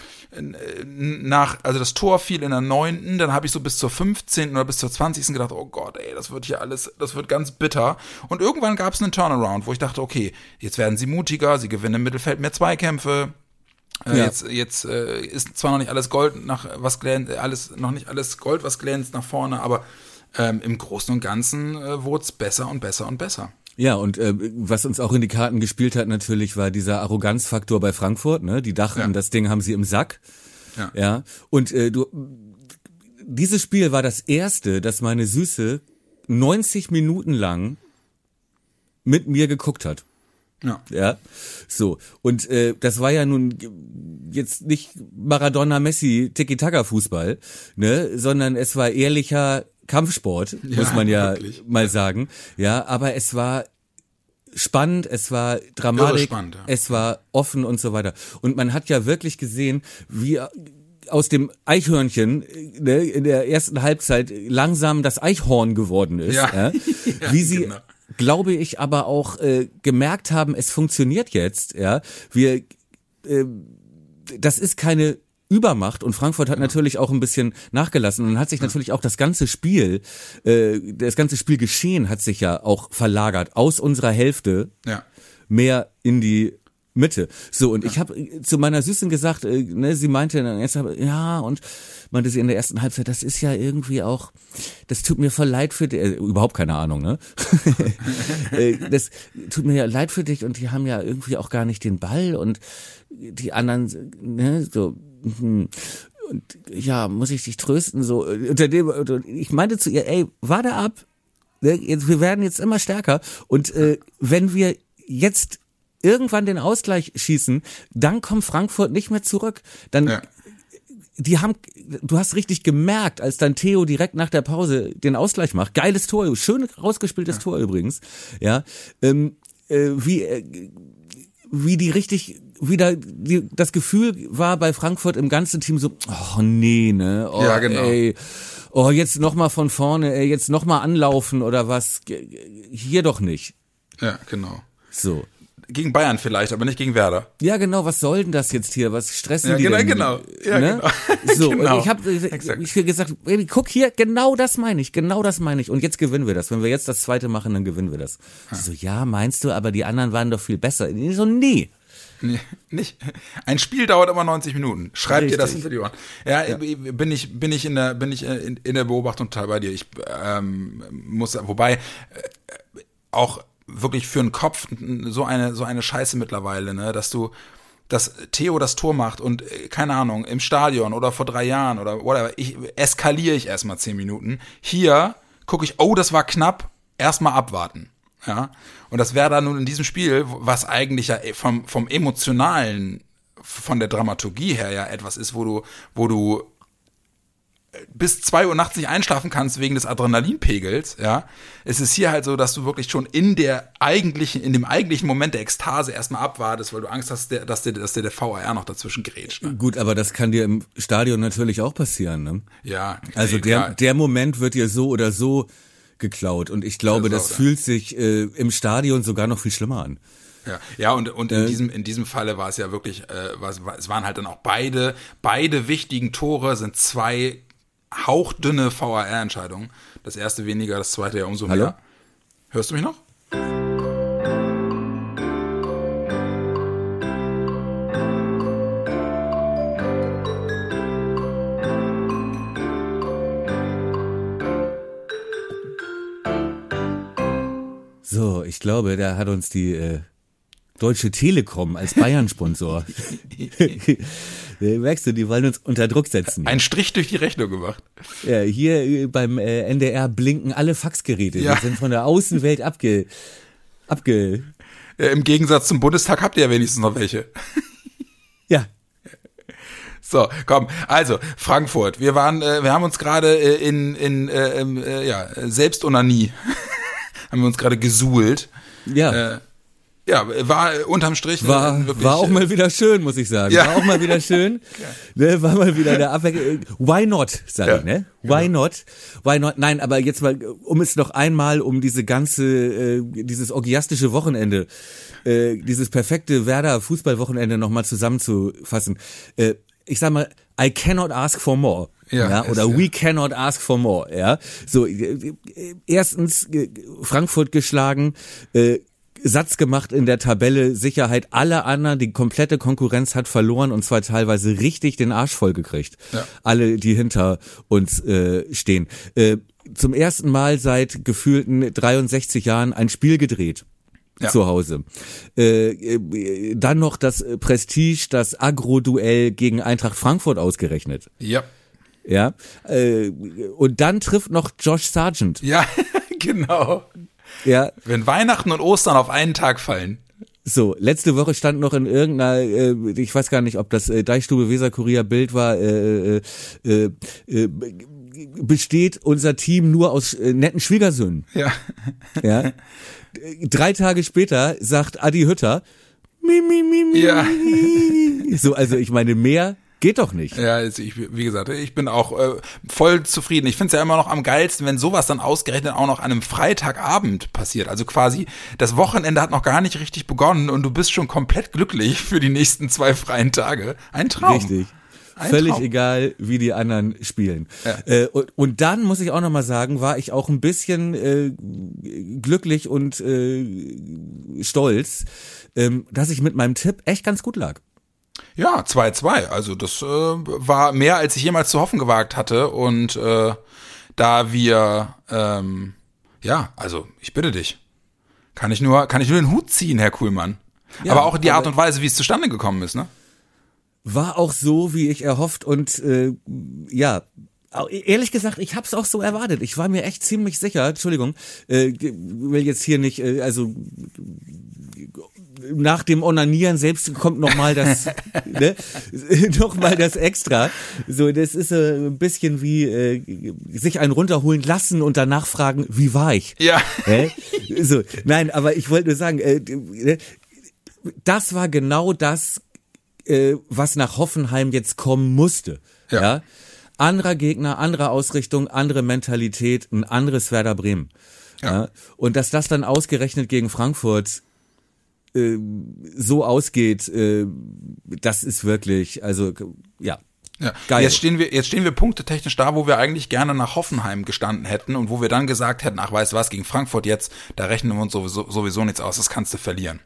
also das Tor fiel in der 9., dann habe ich so bis zur 15. oder bis zur 20. gedacht, oh Gott, ey, das wird hier alles, das wird ganz bitter. Und irgendwann gab es einen Turnaround, wo ich dachte, okay, jetzt werden sie mutiger, sie gewinnen im Mittelfeld mehr Zweikämpfe. Ja. Jetzt ist zwar noch nicht alles Gold nach was glänzt, was glänzt nach vorne, aber im Großen und Ganzen wurde es besser und besser und besser. Ja, und was uns auch in die Karten gespielt hat natürlich, war dieser Arroganzfaktor bei Frankfurt, ne? Die dachten, das Ding haben sie im Sack. Ja. Ja. Und dieses Spiel war das erste, das meine Süße 90 Minuten lang mit mir geguckt hat. Ja. Ja. So. Und das war ja nun jetzt nicht Maradona-Messi Tiki-Taka-Fußball, ne, sondern es war ehrlicher Kampfsport, muss man ja wirklich mal sagen. Ja, aber es war spannend, es war dramatisch, spannend, ja. Es war offen und so weiter. Und man hat ja wirklich gesehen, wie aus dem Eichhörnchen, ne, in der ersten Halbzeit langsam das Eichhorn geworden ist. Ja. Ja. Wie sie, genau, glaube ich, aber auch gemerkt haben, es funktioniert jetzt. Ja, wir, das ist keine Übermacht, und Frankfurt hat natürlich auch ein bisschen nachgelassen und hat sich natürlich auch das ganze Spielgeschehen hat sich ja auch verlagert aus unserer Hälfte mehr in die Mitte. So, und ich habe zu meiner Süßen gesagt, ne, sie meinte dann erst, meinte sie in der ersten Halbzeit, das ist ja irgendwie auch, das tut mir voll leid für dich, überhaupt keine Ahnung, ne? Das tut mir ja leid für dich, und die haben ja irgendwie auch gar nicht den Ball, und die anderen, ne, so, und ja, muss ich dich trösten, so, unter dem, ich meinte zu ihr, ey, warte ab, wir werden jetzt immer stärker, und wenn wir jetzt irgendwann den Ausgleich schießen, dann kommt Frankfurt nicht mehr zurück. Dann, du hast richtig gemerkt, als dann Theo direkt nach der Pause den Ausgleich macht, geiles Tor, schön rausgespieltes Tor übrigens, ja, wie die richtig wieder, das Gefühl war bei Frankfurt im ganzen Team so, oh nee, ne, oh ja, genau, ey, oh jetzt nochmal von vorne, ey, jetzt nochmal anlaufen oder was, hier doch nicht. Ja, genau. So. Gegen Bayern vielleicht, aber nicht gegen Werder. Ja, genau, was soll denn das jetzt hier? Was stressen die denn? Genau. Ja, ne? Genau. So, genau. Und ich habe gesagt, Baby, guck hier, genau das meine ich. Und jetzt gewinnen wir das. Wenn wir jetzt das zweite machen, dann gewinnen wir das. Ja. So, ja, meinst du, aber die anderen waren doch viel besser. So, nee. Nee, nicht. Ein Spiel dauert immer 90 Minuten. Schreibt dir das hinter die Ohren. Ja, ja. Bin ich in der Beobachtung total bei dir. Ich muss, wobei auch wirklich für den Kopf so eine Scheiße mittlerweile, ne, dass Theo das Tor macht und keine Ahnung, im Stadion oder vor 3 Jahren oder whatever, eskaliere ich erstmal 10 Minuten. Hier gucke ich, oh, das war knapp, erstmal abwarten. Ja, und das wäre dann nun in diesem Spiel, was eigentlich ja vom emotionalen, von der Dramaturgie her ja etwas ist, wo du bis 2 Uhr nachts nicht einschlafen kannst wegen des Adrenalinpegels, ja. Es ist hier halt so, dass du wirklich schon in dem eigentlichen Moment der Ekstase erstmal abwartest, weil du Angst hast, dass dir der VAR noch dazwischen grätscht. Ne? Gut, aber das kann dir im Stadion natürlich auch passieren, ne? Ja. Also der Moment wird dir so oder so geklaut, und ich glaube, das fühlt sich im Stadion sogar noch viel schlimmer an. Ja, und in diesem Falle war es ja wirklich, es waren halt dann auch beide wichtigen Tore, sind 2 hauchdünne VAR-Entscheidungen. Das erste weniger, das zweite ja umso mehr. Hallo? Hörst du mich noch? So, ich glaube, da hat uns die Deutsche Telekom als Bayern-Sponsor. Merkst du, die wollen uns unter Druck setzen. Ein Strich durch die Rechnung gemacht. Ja, hier beim NDR blinken alle Faxgeräte. Ja. Die sind von der Außenwelt abge. Ja, im Gegensatz zum Bundestag habt ihr ja wenigstens noch welche. Ja. So, komm. Also, Frankfurt. Wir haben uns gerade Selbstunanie haben wir uns gerade gesuhlt. Ja. Ja, war unterm Strich. War auch mal wieder schön, muss ich sagen. Ja. War auch mal wieder schön. Ja. War mal wieder der Abwechslung. Why not, sag ich, ne? Why not? Why not? Nein, aber jetzt mal, um es noch einmal, um diese ganze, dieses orgiastische Wochenende, dieses perfekte Werder-Fußballwochenende nochmal zusammenzufassen. Ich sag mal, I cannot ask for more. Ja, oder we cannot ask for more. Ja, so, erstens Frankfurt geschlagen, Satz gemacht in der Tabelle, Sicherheit aller anderen, die komplette Konkurrenz hat verloren und zwar teilweise richtig den Arsch voll gekriegt. Ja. Alle, die hinter uns stehen. Zum ersten Mal seit gefühlten 63 Jahren ein Spiel gedreht. Ja. Zu Hause. Dann noch das Prestige, das Agro-Duell gegen Eintracht Frankfurt ausgerechnet. Ja. Ja. Und dann trifft noch Josh Sargent. Ja, genau. Ja. Wenn Weihnachten und Ostern auf einen Tag fallen. So, letzte Woche stand noch in irgendeiner, ich weiß gar nicht, ob das Deichstube Weser Kurier Bild war, besteht unser Team nur aus netten Schwiegersöhnen. Ja. Ja. 3 Tage später sagt Adi Hütter, ja. So, also ich meine, mehr geht doch nicht. Ja, wie gesagt, ich bin auch voll zufrieden. Ich finde es ja immer noch am geilsten, wenn sowas dann ausgerechnet auch noch an einem Freitagabend passiert. Also quasi das Wochenende hat noch gar nicht richtig begonnen und du bist schon komplett glücklich für die nächsten 2 freien Tage. Ein Traum. Richtig. Völlig egal, wie die anderen spielen. Ja. Und dann, muss ich auch nochmal sagen, war ich auch ein bisschen glücklich und stolz, dass ich mit meinem Tipp echt ganz gut lag. Ja, 2-2. Also das war mehr, als ich jemals zu hoffen gewagt hatte. Und da wir, ja, also ich bitte dich, kann ich nur den Hut ziehen, Herr Kuhlmann. Ja, aber auch die Art und Weise, wie es zustande gekommen ist, ne? War auch so, wie ich erhofft und ja, ehrlich gesagt, ich habe es auch so erwartet. Ich war mir echt ziemlich sicher, Entschuldigung, will jetzt hier nicht, also nach dem Onanieren selbst kommt nochmal das, ne, nochmal das Extra. So, das ist ein bisschen wie sich einen runterholen lassen und danach fragen, wie war ich? Ja. So, nein, aber ich wollte nur sagen, das war genau das, was nach Hoffenheim jetzt kommen musste. Ja. Ja? Anderer Gegner, andere Ausrichtung, andere Mentalität, ein anderes Werder Bremen. Ja. Ja? Und dass das dann ausgerechnet gegen Frankfurt so ausgeht, das ist wirklich, also ja. Ja. Geil. Jetzt stehen wir punktetechnisch da, wo wir eigentlich gerne nach Hoffenheim gestanden hätten und wo wir dann gesagt hätten, ach weißt du was, gegen Frankfurt jetzt, da rechnen wir uns sowieso nichts aus, das kannst du verlieren.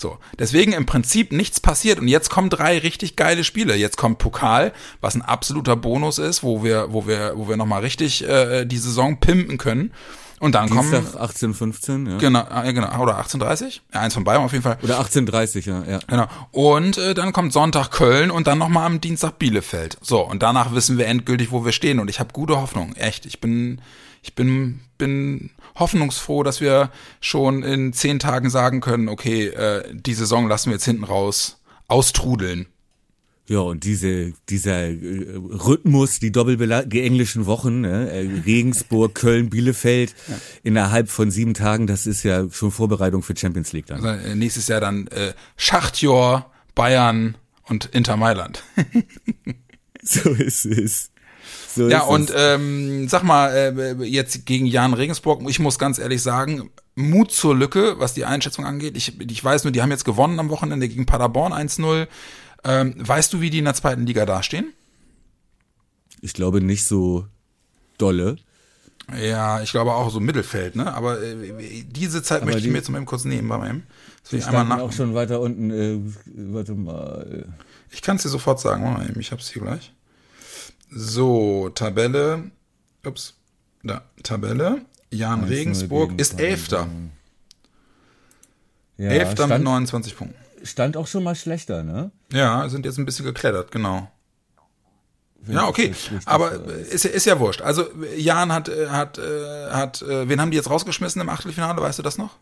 So, deswegen im Prinzip nichts passiert und jetzt kommen 3 richtig geile Spiele. Jetzt kommt Pokal, was ein absoluter Bonus ist, wo wir nochmal richtig die Saison pimpen können. Und dann Dienstag kommen 18:15, ja. Genau, oder 18:30? Ja, eins von beiden auf jeden Fall. Oder 18:30, ja. Genau. Und dann kommt Sonntag Köln und dann nochmal am Dienstag Bielefeld. So, und danach wissen wir endgültig, wo wir stehen und ich habe gute Hoffnung, echt. Ich bin hoffnungsfroh, dass wir schon in 10 Tagen sagen können, okay, die Saison lassen wir jetzt hinten raus austrudeln. Ja, und dieser Rhythmus, die englischen Wochen, ne? Regensburg, Köln, Bielefeld, ja. Innerhalb von 7 Tagen, das ist ja schon Vorbereitung für Champions League dann. Also nächstes Jahr dann Schachtjor, Bayern und Inter Mailand. So ist es. So ja, und sag mal, jetzt gegen Jahn Regensburg, ich muss ganz ehrlich sagen, Mut zur Lücke, was die Einschätzung angeht. Ich weiß nur, die haben jetzt gewonnen am Wochenende gegen Paderborn 1-0. Weißt du, wie die in der 2. Liga dastehen? Ich glaube nicht so dolle. Ja, ich glaube auch so Mittelfeld, ne? Aber diese Zeit möchte ich mir jetzt mal eben kurz nehmen bei meinem. Die standen auch schon weiter unten. Warte mal. Ich kann es dir sofort sagen. Moment, ich hab's hier gleich. So, Tabelle. Ups, da, Tabelle. Jahn Regensburg ist 11. Ja, 11. mit 29 Punkten. Stand auch schon mal schlechter, ne? Ja, sind jetzt ein bisschen geklettert, genau. Ja, okay, aber ist ja wurscht. Also, Jahn hat wen haben die jetzt rausgeschmissen im Achtelfinale, weißt du das noch?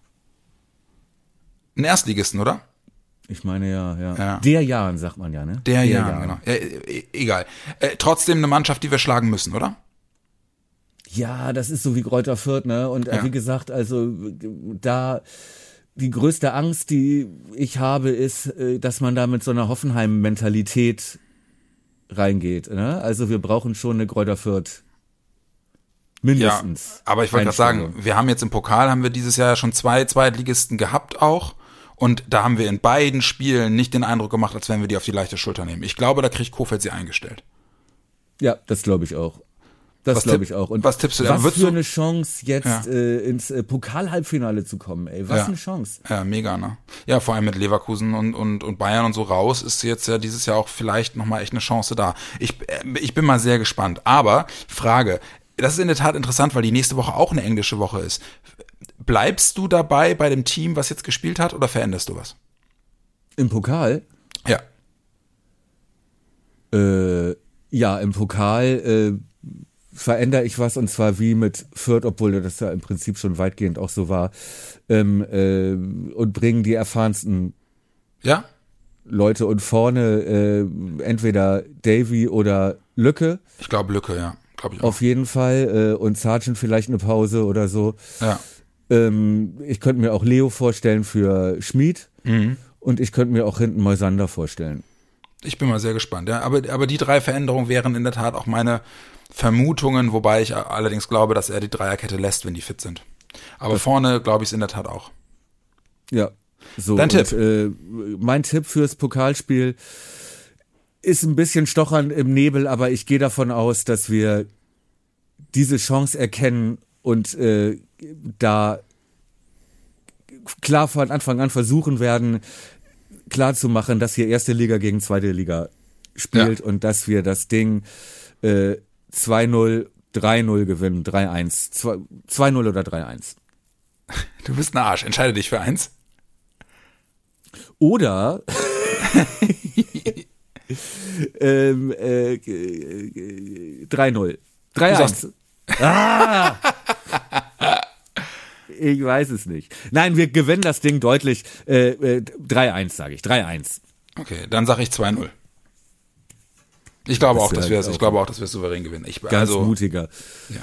Einen Erstligisten, oder? Ich meine, ja. Der Jahn, sagt man ja, ne? Der Jahn, genau. Ja, egal. Trotzdem eine Mannschaft, die wir schlagen müssen, oder? Ja, das ist so wie Greuther Fürth, ne? Und wie gesagt, also da Die größte Angst, die ich habe, ist, dass man da mit so einer Hoffenheim-Mentalität reingeht. Ne? Also wir brauchen schon eine Greuther Fürth. Mindestens. Ja, aber ich wollte gerade sagen, wir haben jetzt im Pokal, haben wir dieses Jahr schon 2 Zweitligisten gehabt auch. Und da haben wir in beiden Spielen nicht den Eindruck gemacht, als wenn wir die auf die leichte Schulter nehmen. Ich glaube, da kriegt Kohfeldt sie eingestellt. Ja, das glaube ich auch. Das glaube ich auch. Und was tippst du denn? Was für eine Chance, jetzt ins Pokal-Halbfinale zu kommen, ey. Was eine Chance. Ja, mega, ne? Ja, vor allem mit Leverkusen und Bayern und so raus ist jetzt ja dieses Jahr auch vielleicht nochmal echt eine Chance da. Ich bin mal sehr gespannt. Aber, Frage, das ist in der Tat interessant, weil die nächste Woche auch eine englische Woche ist. Bleibst du dabei bei dem Team, was jetzt gespielt hat, oder veränderst du was? Im Pokal? Ja. Ja, im Pokal verändere ich was, und zwar wie mit Fürth, obwohl das ja im Prinzip schon weitgehend auch so war, und bringen die erfahrensten Leute und vorne entweder Davy oder Lücke. Ich glaube Lücke, ja. Glaub ich auch. Auf jeden Fall. Und Sargent vielleicht eine Pause oder so. Ja. Ich könnte mir auch Leo vorstellen für Schmied. Mhm. Und ich könnte mir auch hinten Moisander vorstellen. Ich bin mal sehr gespannt. Ja, aber die 3 Veränderungen wären in der Tat auch meine Vermutungen, wobei ich allerdings glaube, dass er die Dreierkette lässt, wenn die fit sind. Aber das vorne glaube ich es in der Tat auch. Ja. So, dein Tipp. Mein Tipp fürs Pokalspiel ist ein bisschen stochern im Nebel, aber ich gehe davon aus, dass wir diese Chance erkennen und da klar von Anfang an versuchen werden, klarzumachen, dass hier erste Liga gegen zweite Liga spielt und dass wir das Ding 2-0, 3-0 gewinnen, 3-1, 2-0 oder 3-1. Du bist ein Arsch, entscheide dich für eins. Oder , 3-0. 3-1. Ah! Ich weiß es nicht. Nein, wir gewinnen das Ding deutlich. 3-1 sage ich. 3-1. Okay, dann sage ich 2-0. Ich glaube auch, dass wir es souverän gewinnen. Mutiger. Ja.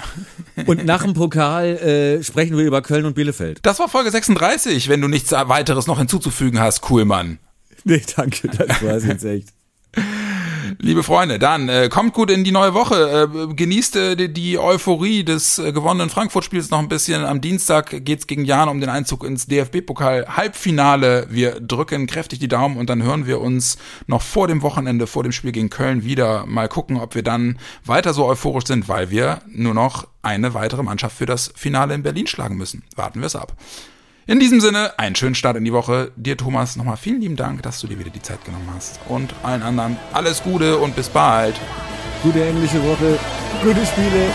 Und nach dem Pokal sprechen wir über Köln und Bielefeld. Das war Folge 36, wenn du nichts weiteres noch hinzuzufügen hast, Kuhlmann. Nee, danke, das war's jetzt echt. Liebe Freunde, dann kommt gut in die neue Woche, genießt die Euphorie des gewonnenen Frankfurt-Spiels noch ein bisschen. Am Dienstag geht's gegen Jahn um den Einzug ins DFB-Pokal-Halbfinale. Wir drücken kräftig die Daumen und dann hören wir uns noch vor dem Wochenende, vor dem Spiel gegen Köln wieder. Mal gucken, ob wir dann weiter so euphorisch sind, weil wir nur noch eine weitere Mannschaft für das Finale in Berlin schlagen müssen. Warten wir es ab. In diesem Sinne, einen schönen Start in die Woche. Dir, Thomas, nochmal vielen lieben Dank, dass du dir wieder die Zeit genommen hast. Und allen anderen alles Gute und bis bald. Gute englische Woche, gute Spiele.